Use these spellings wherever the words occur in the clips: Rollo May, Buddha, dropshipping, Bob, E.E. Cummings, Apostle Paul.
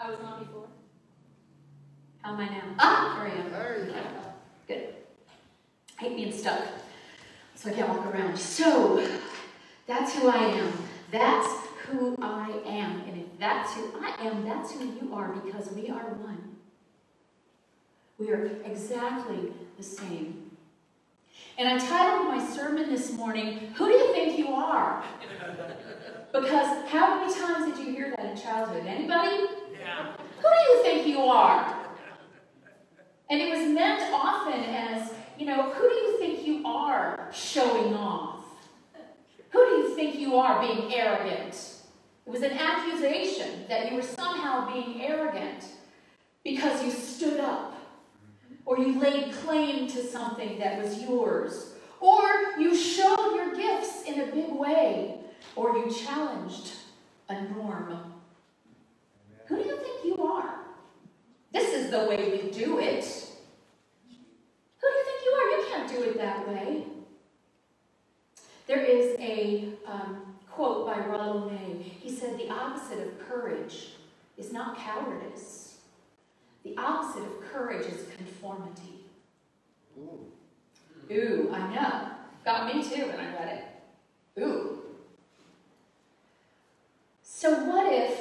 I was on before. How am I now? Ah, there you go. Good. I hate being stuck, so I can't walk around. So, that's who I am. That's who I am. And if that's who I am, that's who you are, because we are one. We are exactly the same. And I titled my sermon this morning, Who Do You Think You Are? Because how many times did you hear that in childhood? Anybody? Yeah. Who do you think you are? And it was meant often as, you know, who do you think you are showing off? Who do you think you are being arrogant? It was an accusation that you were somehow being arrogant because you stood up or you laid claim to something that was yours or you showed your gifts in a big way or you challenged a norm. Who do you think you are? This is the way we do it. Who do you think you are? You can't do it that way. There is a quote by Rollo May. He said, the opposite of courage is not cowardice. The opposite of courage is conformity. Ooh. Ooh, I know. Got me too when I read it. Ooh. So what if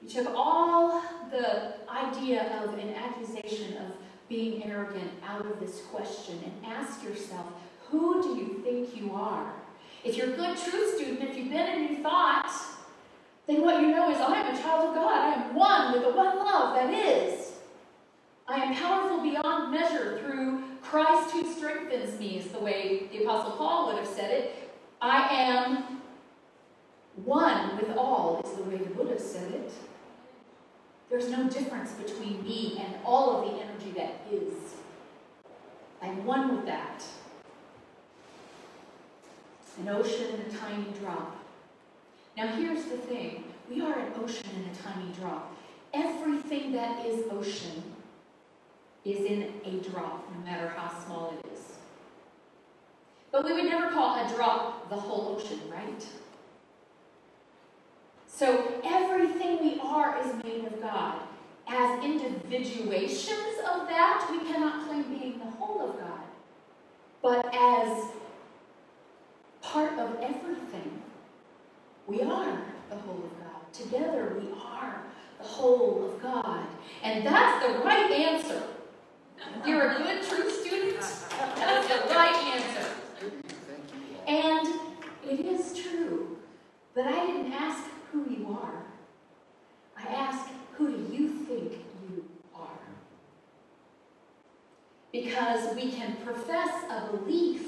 you took all the idea of an accusation of being arrogant out of this question and ask yourself, who do you think you are? If you're a good truth student, if you've been and you thought, then what you know is, I am a child of God. I am one with the one love that is. I am powerful beyond measure through Christ who strengthens me, is the way the Apostle Paul would have said it. I am one with all, is the way the Buddha said it. There's no difference between me and all of the energy that is. I'm one with that. An ocean and a tiny drop. Now here's the thing. We are an ocean and a tiny drop. Everything that is ocean is in a drop, no matter how small it is. But we would never call a drop the whole ocean, right? So everything we are is made of God. As individuations of that, we cannot claim being the whole of God. But as part of everything, we are the whole of God. Together, we are the whole of God. And that's the right answer. If you're a good truth student, that's the right answer. And it is true, but I didn't ask who you are. I ask, who do you think you are? Because we can profess a belief,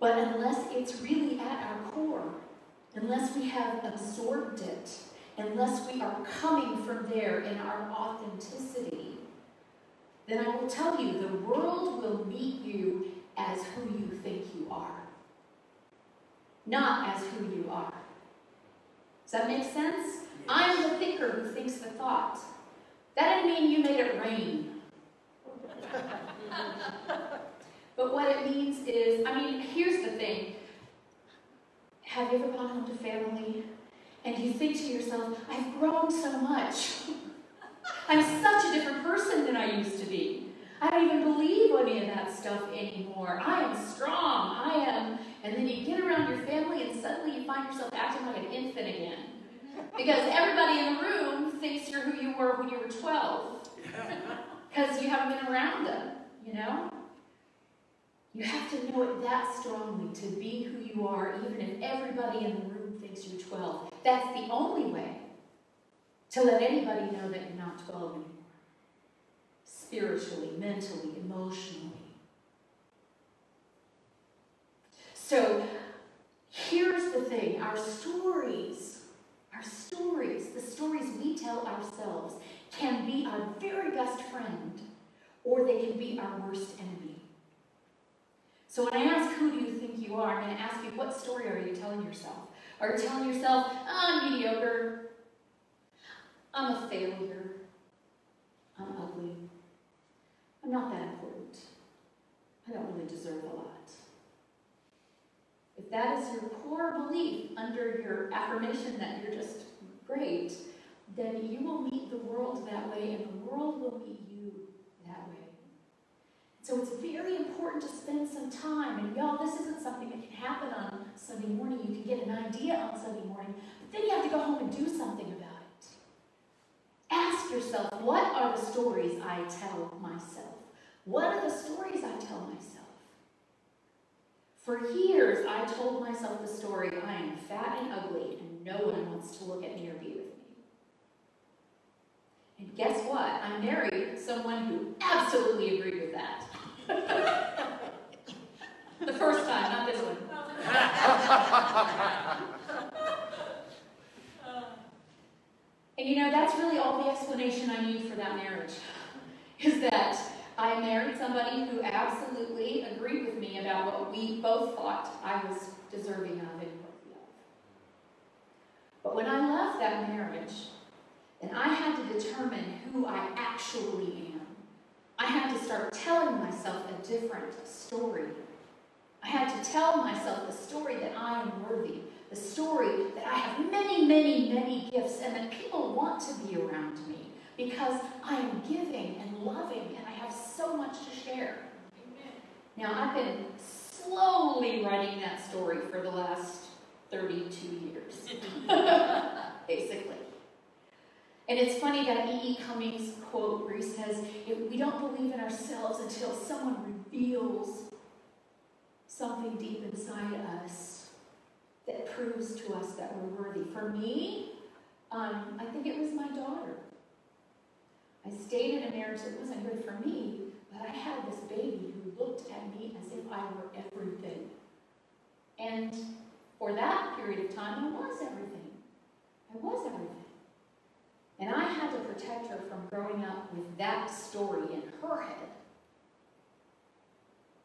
but unless it's really at our core, unless we have absorbed it, unless we are coming from there in our authenticity, then I will tell you, the world will meet you as who you think you are, not as who you are. Does that make sense? Yes. I am the thinker who thinks the thought. That didn't mean you made it rain. But what it means is, I mean, here's the thing. Have you ever gone home to family and you think to yourself, I've grown so much. I'm such a different person than I used to be. I don't even believe any of that stuff anymore. I am strong. I am... And then you get around your family and suddenly you find yourself acting like an infant again. Because everybody in the room thinks you're who you were when you were 12. Because you haven't been around them, you know? You have to know it that strongly to be who you are, even if everybody in the room thinks you're 12. That's the only way to let anybody know that you're not 12 anymore. Spiritually, mentally, emotionally. So here's the thing, our stories, the stories we tell ourselves can be our very best friend or they can be our worst enemy. So when I ask, who do you think you are, I'm going to ask you, what story are you telling yourself? Are you telling yourself, I'm mediocre, I'm a failure, I'm ugly, I'm not that important, I don't really deserve a lot. If that is your core belief under your affirmation that you're just great, then you will meet the world that way, and the world will meet you that way. So it's very important to spend some time, and y'all, this isn't something that can happen on Sunday morning. You can get an idea on Sunday morning, but then you have to go home and do something about it. Ask yourself, what are the stories I tell myself? What are the stories I tell myself? For years, I told myself the story, I am fat and ugly, and no one wants to look at me or be with me. And guess what? I married someone who absolutely agreed with that. The first time, not this one. And you know, that's really all the explanation I need for that marriage, is that I married somebody who absolutely agreed with me about what we both thought I was deserving of and worthy of. But when I left that marriage, and I had to determine who I actually am, I had to start telling myself a different story. I had to tell myself the story that I am worthy, the story that I have many, many, many gifts, and that people want to be around me because I am giving and loving, and I have so much to share. Amen. Now, I've been slowly writing that story for the last 32 years, basically. And it's funny that E.E. Cummings quote where he says, we don't believe in ourselves until someone reveals something deep inside us that proves to us that we're worthy. For me, I think it was my daughter. I stayed in a marriage that wasn't good for me, but I had this baby who looked at me as if I were everything. And for that period of time, I was everything. I was everything. And I had to protect her from growing up with that story in her head.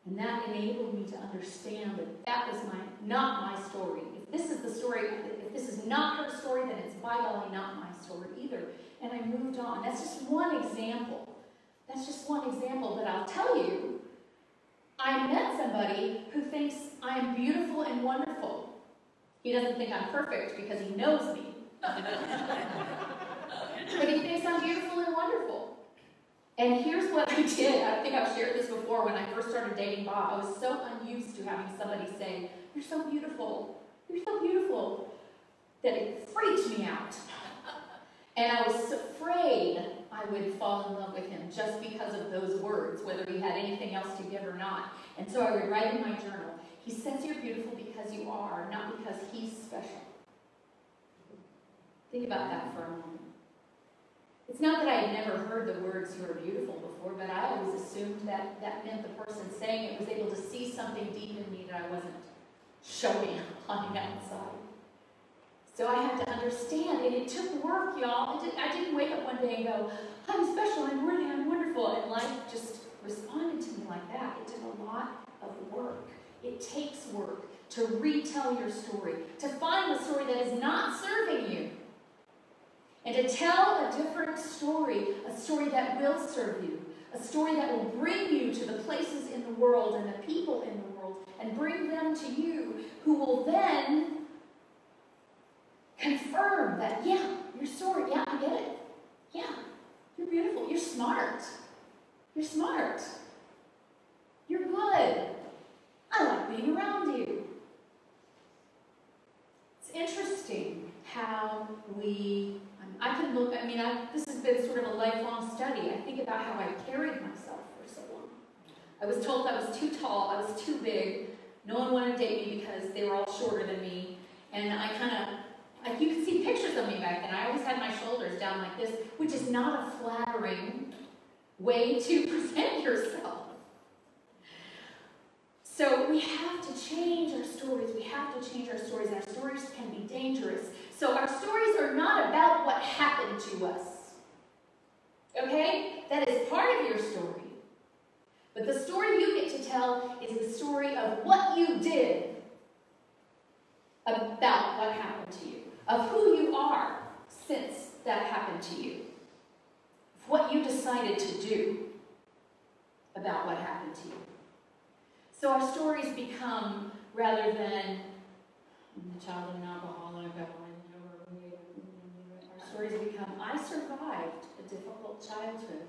And that enabled me to understand that that was not my story. If this is the story, if this is not her story, then it's by golly not my story either. And I moved on. That's just one example. That's just one example. But I'll tell you, I met somebody who thinks I'm beautiful and wonderful. He doesn't think I'm perfect because he knows me. But he thinks I'm beautiful and wonderful. And here's what I did. I think I've shared this before. When I first started dating Bob, I was so unused to having somebody say, "You're so beautiful. You're so beautiful," that it freaked me out. And I was afraid I would fall in love with him just because of those words, whether he had anything else to give or not. And so I would write in my journal, "He says you're beautiful because you are, not because he's special." Think about that for a moment. It's not that I had never heard the words "you are beautiful" before, but I always assumed that that meant the person saying it was able to see something deep in me that I wasn't showing on the outside. So I had to understand, and it took work, y'all. I didn't wake up one day and go, "I'm special, I'm worthy, I'm wonderful," and life just responded to me like that. It took a lot of work. It takes work to retell your story, to find the story that is not serving you, and to tell a different story, a story that will serve you, a story that will bring you to the places in the world and the people in the world, and bring them to you, who will then confirm that, yeah, your story, yeah, I get it. Yeah, you're beautiful, you're smart. You're smart. You're good. I like being around you. It's interesting how we... this has been sort of a lifelong study. I think about how I carried myself for so long. I was told I was too tall, I was too big. No one wanted to date me because they were all shorter than me. And you can see pictures of me back then. I always had my shoulders down like this, which is not a flattering way to present yourself. So we have to change our stories. We have to change our stories. Our stories can be dangerous. So our stories are not about what happened to us. Okay? That is part of your story. But the story you get to tell is the story of what you did about what happened to you, of who you are since that happened to you, of what you decided to do about what happened to you. So our stories become rather than the child of an alcoholic, our stories become, I survived a difficult childhood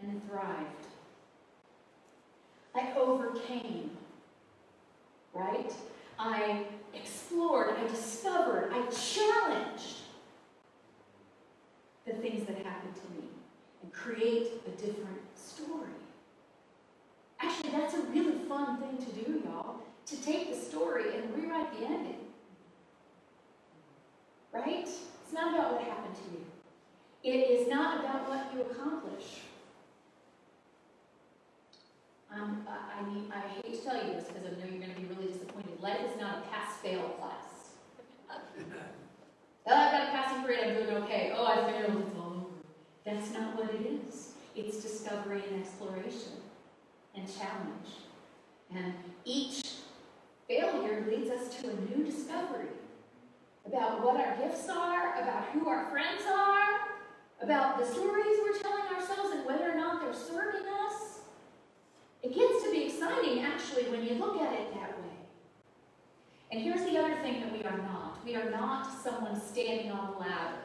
and thrived. I overcame, right? I explored, I discovered, I challenged the things that happened to me and create a different story. Actually, that's a really fun thing to do, y'all, to take the story and rewrite the ending. Right? It's not about what happened to you. It is not about what you accomplish. I hate to tell you this because I know you're going to be really disappointed. Life is not a pass-fail class. Oh, I've got a passing grade, I'm doing okay. Oh, I failed, it's all over. That's not what it is. It's discovery and exploration and challenge. And each failure leads us to a new discovery about what our gifts are, about who our friends are, about the stories we're telling ourselves and whether or not they're serving us. It gets to be exciting, actually, when you look at it that way. And here's the other thing that we are not. We are not someone standing on a ladder,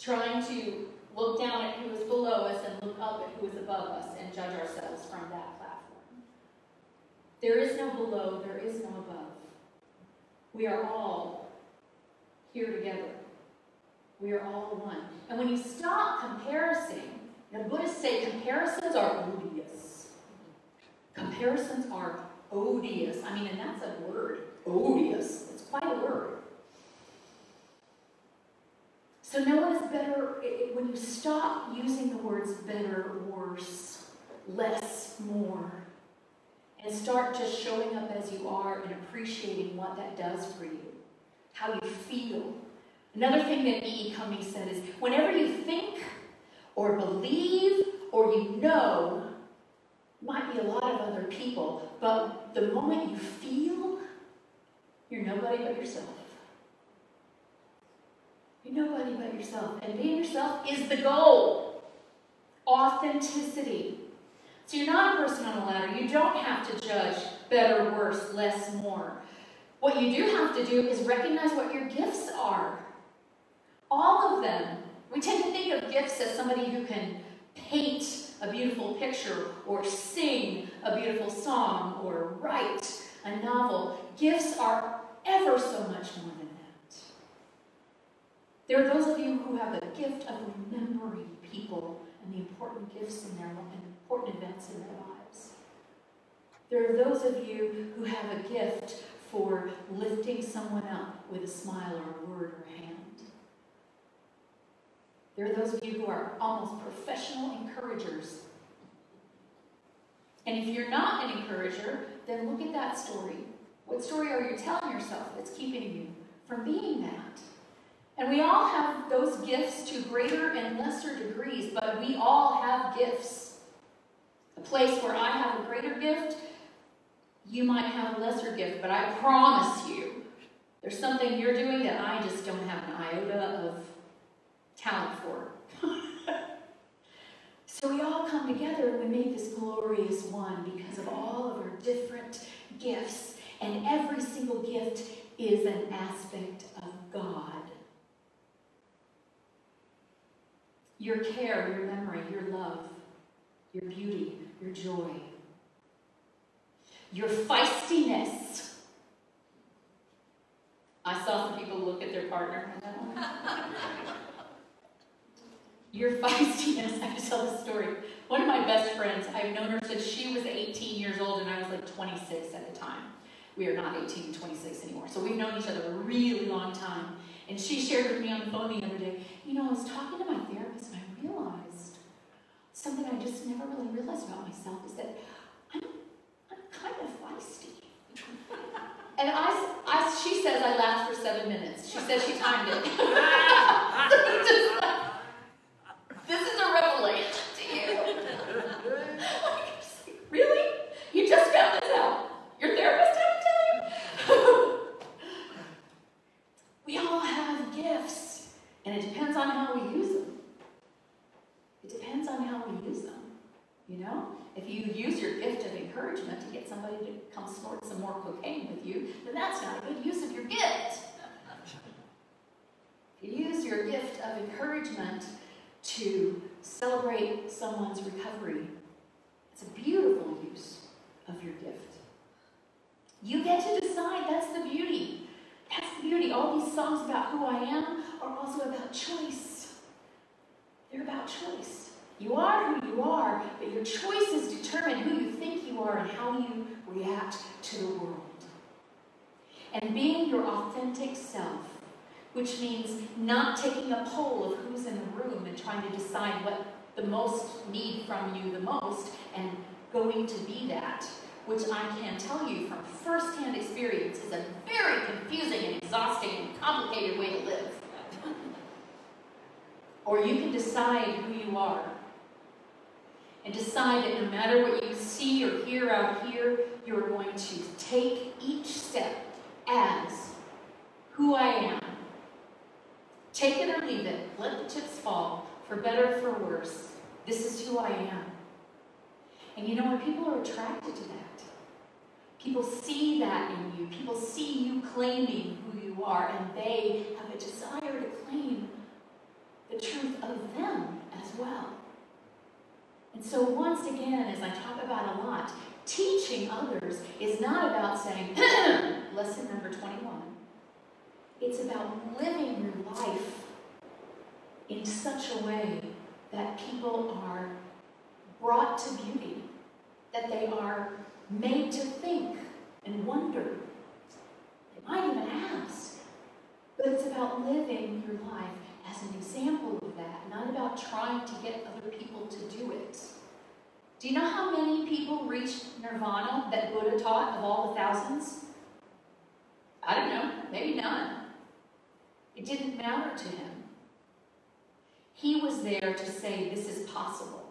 trying to look down at who is below us and look up at who is above us and judge ourselves from that platform. There is no below, there is no above. We are all here together. We are all one. And when you stop comparing, the Buddhists say comparisons are odious. Comparisons are odious. I mean, and that's a word, odious. It's quite a word. So no one is better, when you stop using the words better, worse, less, more, and start just showing up as you are and appreciating what that does for you, how you feel. Another thing that E.E. Cummings said is, whenever you think or believe or you know, might be a lot of other people, but the moment you feel, you're nobody but yourself. You're nobody but yourself. And being yourself is the goal. Authenticity. So you're not a person on a ladder. You don't have to judge better, worse, less, more. What you do have to do is recognize what your gifts are. All of them. We tend to think of gifts as somebody who can paint a beautiful picture, or sing a beautiful song, or write a novel. Gifts are ever so much more than that. There are those of you who have a gift of remembering people and the important gifts in their life and important events in their lives. There are those of you who have a gift for lifting someone up with a smile or a word or a hand. There are those of you who are almost professional encouragers. And if you're not an encourager, then look at that story. What story are you telling yourself that's keeping you from being that? And we all have those gifts to greater and lesser degrees, but we all have gifts. A place where I have a greater gift, you might have a lesser gift, but I promise you, there's something you're doing that I just don't have an iota of talent for. So we all come together and we make this glorious one because of all of our different gifts. And every single gift is an aspect of God. Your care, your memory, your love, your beauty, your joy, your feistiness. I saw some people look at their partner. Your feistiness, I have to tell this story. One of my best friends, I've known her since she was 18 years old and I was like 26 at the time. We are not 18 and 26 anymore. So we've known each other a really long time. And she shared with me on the phone the other day, you know, I was talking to my therapist and I realized something I just never really realized about myself is that I'm kind of feisty. And she says I laughed for 7 minutes. She says she timed it. This is a revelation to you. Really? You just found this out? Your therapist didn't tell you? We all have gifts, and it depends on how we use them. It depends on how we use them. You know, if you use your gift of encouragement to get somebody to come snort some more cocaine with you, then that's not a good use of your gift. If you use your gift of encouragement to celebrate someone's recovery, it's a beautiful use of your gift. You get to decide. That's the beauty. That's the beauty. All these songs about who I am are also about choice. They're about choice. You are who you are, but your choices determine who you think you are and how you react to the world. And being your authentic self, which means not taking a poll of who's in the room and trying to decide what the most need from you the most and going to be that, which I can tell you from firsthand experience is a very confusing and exhausting and complicated way to live. Or you can decide who you are. And decide that no matter what you see or hear out here, you're going to take each step as who I am. Take it or leave it. Let the chips fall. For better, for worse. This is who I am. And you know what? People are attracted to that. People see that in you. People see you claiming who you are. And they have a desire to claim the truth of them as well. And so once again, as I talk about a lot, teaching others is not about saying, lesson number 21. It's about living your life in such a way that people are brought to beauty, that they are made to think and wonder. They might even ask, but it's about living your life as an example of that, not about trying to get other people to do it. Do you know how many people reached nirvana that Buddha taught of all the thousands? I don't know, maybe none. It didn't matter to him. He was there to say, this is possible.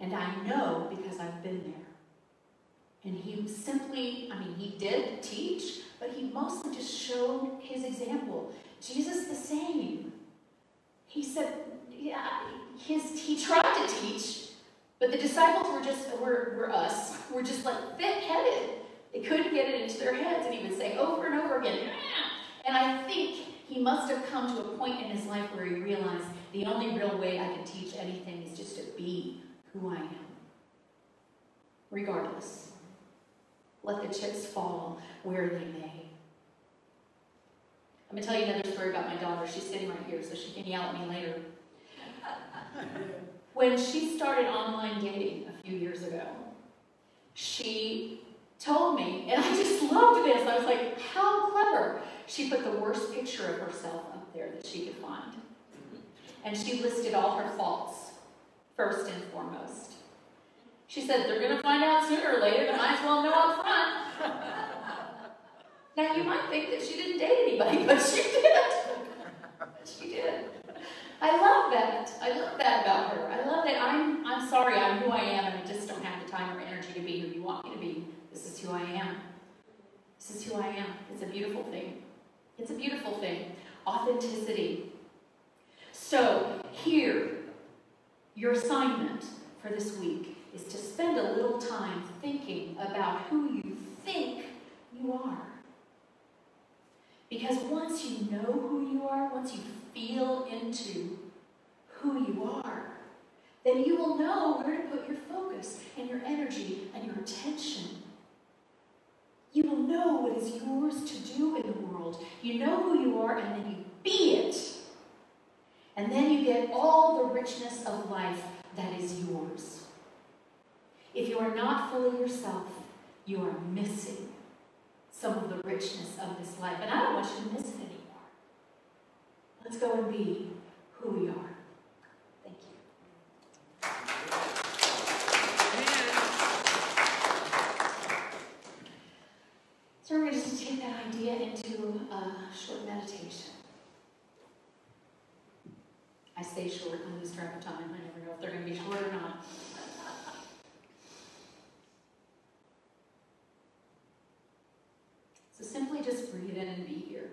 And I know because I've been there. And he simply, he did teach, but he mostly just showed his example. Jesus the same. He said, yeah, he tried to teach, but the disciples were us. We're just like thick-headed. They couldn't get it into their heads, and he would say over and over again, nah! And I think he must have come to a point in his life where he realized the only real way I can teach anything is just to be who I am. Regardless, let the chips fall where they may. I'm going to tell you another story about my daughter. She's sitting right here, so she can yell at me later. When she started online dating a few years ago, she told me, and I just loved this. I was like, how clever. She put the worst picture of herself up there that she could find. And she listed all her faults, first and foremost. She said, they're going to find out sooner or later, but I might as well know up front. Now, you might think that she didn't date anybody, but she did. She did. I love that. I love that about her. I love that I'm sorry, I'm who I am, and I just don't have the time or energy to be who you want me to be. This is who I am. This is who I am. It's a beautiful thing. It's a beautiful thing. Authenticity. So, here, your assignment for this week is to spend a little time thinking about who you think you are. Because once you know who you are, once you feel into who you are, then you will know where to put your focus and your energy and your attention. You will know what is yours to do in the world. You know who you are, and then you be it. And then you get all the richness of life that is yours. If you are not fully yourself, you are missing some of the richness of this life. And I don't want you to miss it anymore. Let's go and be who we are. Thank you. So we're going to take that idea into a short meditation. I say short, I lose track of time. I never know if they're going to be short or not. Simply just breathe in and be here.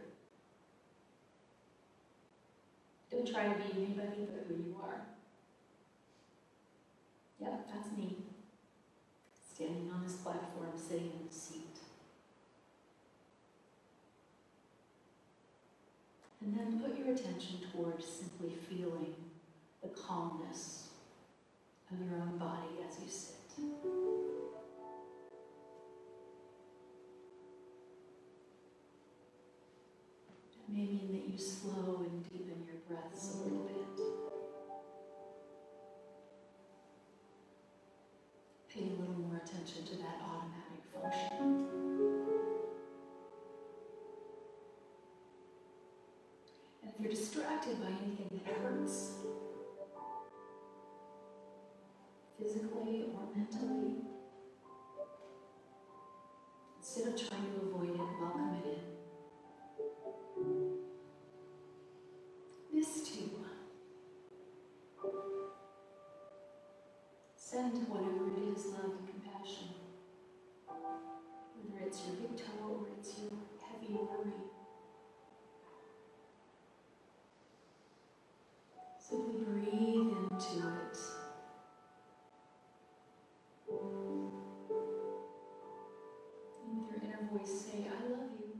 Don't try to be anybody but who you are. Yep, that's me. platform, sitting in the seat. And then put your attention towards simply feeling the calmness of your own body as you sit. It may mean that you slow and deepen your breaths a little bit. Pay a little more attention to that automatic function. And if you're distracted by anything that hurts, physically or mentally, instead of trying to avoid it, welcome it in. This too. Send whatever it is love and compassion, whether it's your big toe or it's your heavy worry. Simply breathe into it. Always say, I love you.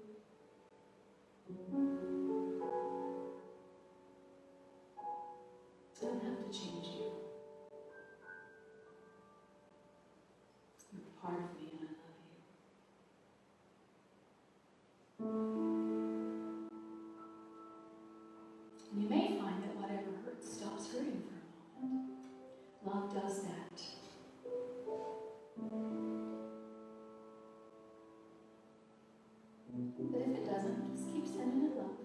It doesn't have to change you. You're part of me and I love you. And you may find that whatever hurts stops hurting for a moment. Love does that. But if it doesn't, just keep sending it love.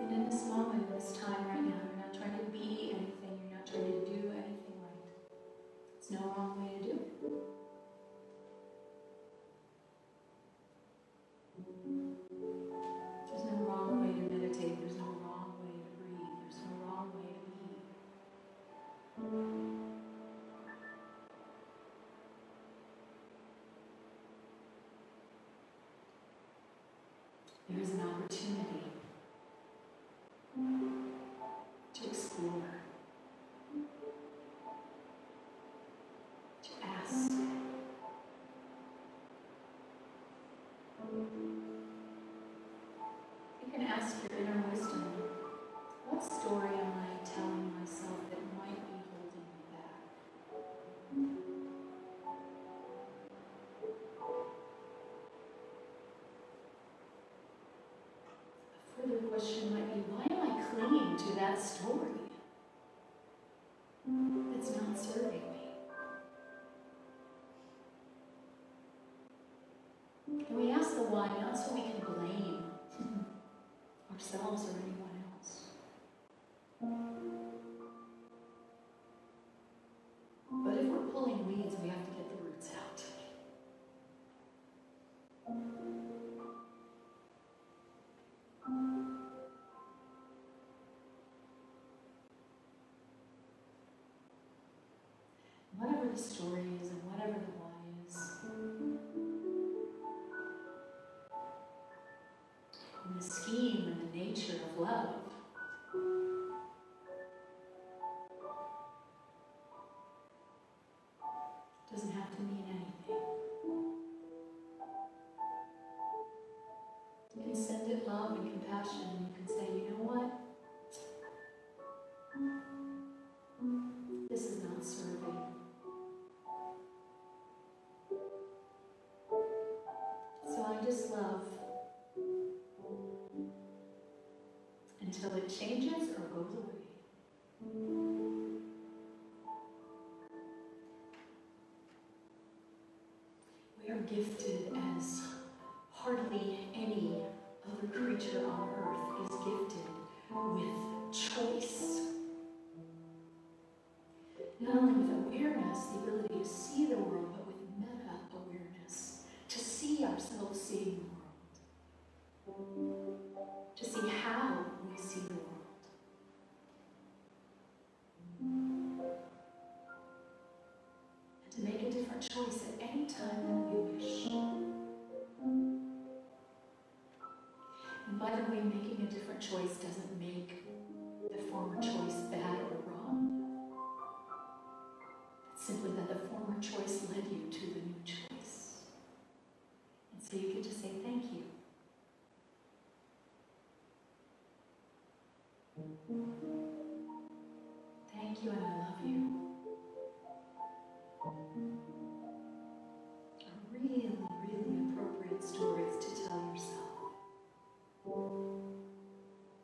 And in this moment, in this time right now, you're not trying to be anything, you're not trying to do anything right. There's no wrong way to do it. There's an opportunity to explore, to ask, you can ask your inner wisdom, what story am I telling myself that might be holding me back? The question might be, why am I clinging to that story that's not serving me? And we ask the why not so we can blame ourselves or anyone else, but if we're pulling weeds, we have to get the roots out. The story is and whatever the why is. And the scheme and the nature of love. It doesn't have to mean anything. You can send it love and compassion, and you can say, you know what? This is not serving. Just love until it changes or goes away. We are gifted as hardly any other creature on earth is gifted with choice. Not only with awareness, the ability to see the world, but with meta-awareness. To see ourselves seeing the world, to see how we see the world, and to make a different choice at any time that we wish. And by the way, making a different choice doesn't make the former choice bad or wrong. It's simply that the former choice led you to the new choice. And so you get to say thank you. Thank you, and I love you. A really, really appropriate stories to tell yourself.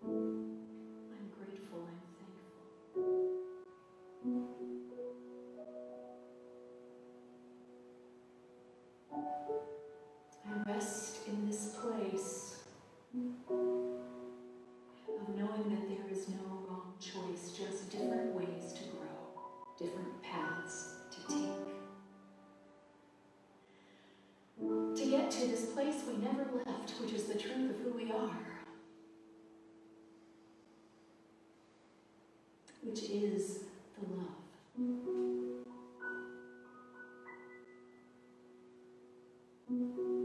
I'm grateful, I'm thankful. I rest in this place of knowing that there is no wrong choice, just different ways to grow, different paths to take. To get to this place we never left, which is the truth of who we are, which is the love. Mm-hmm.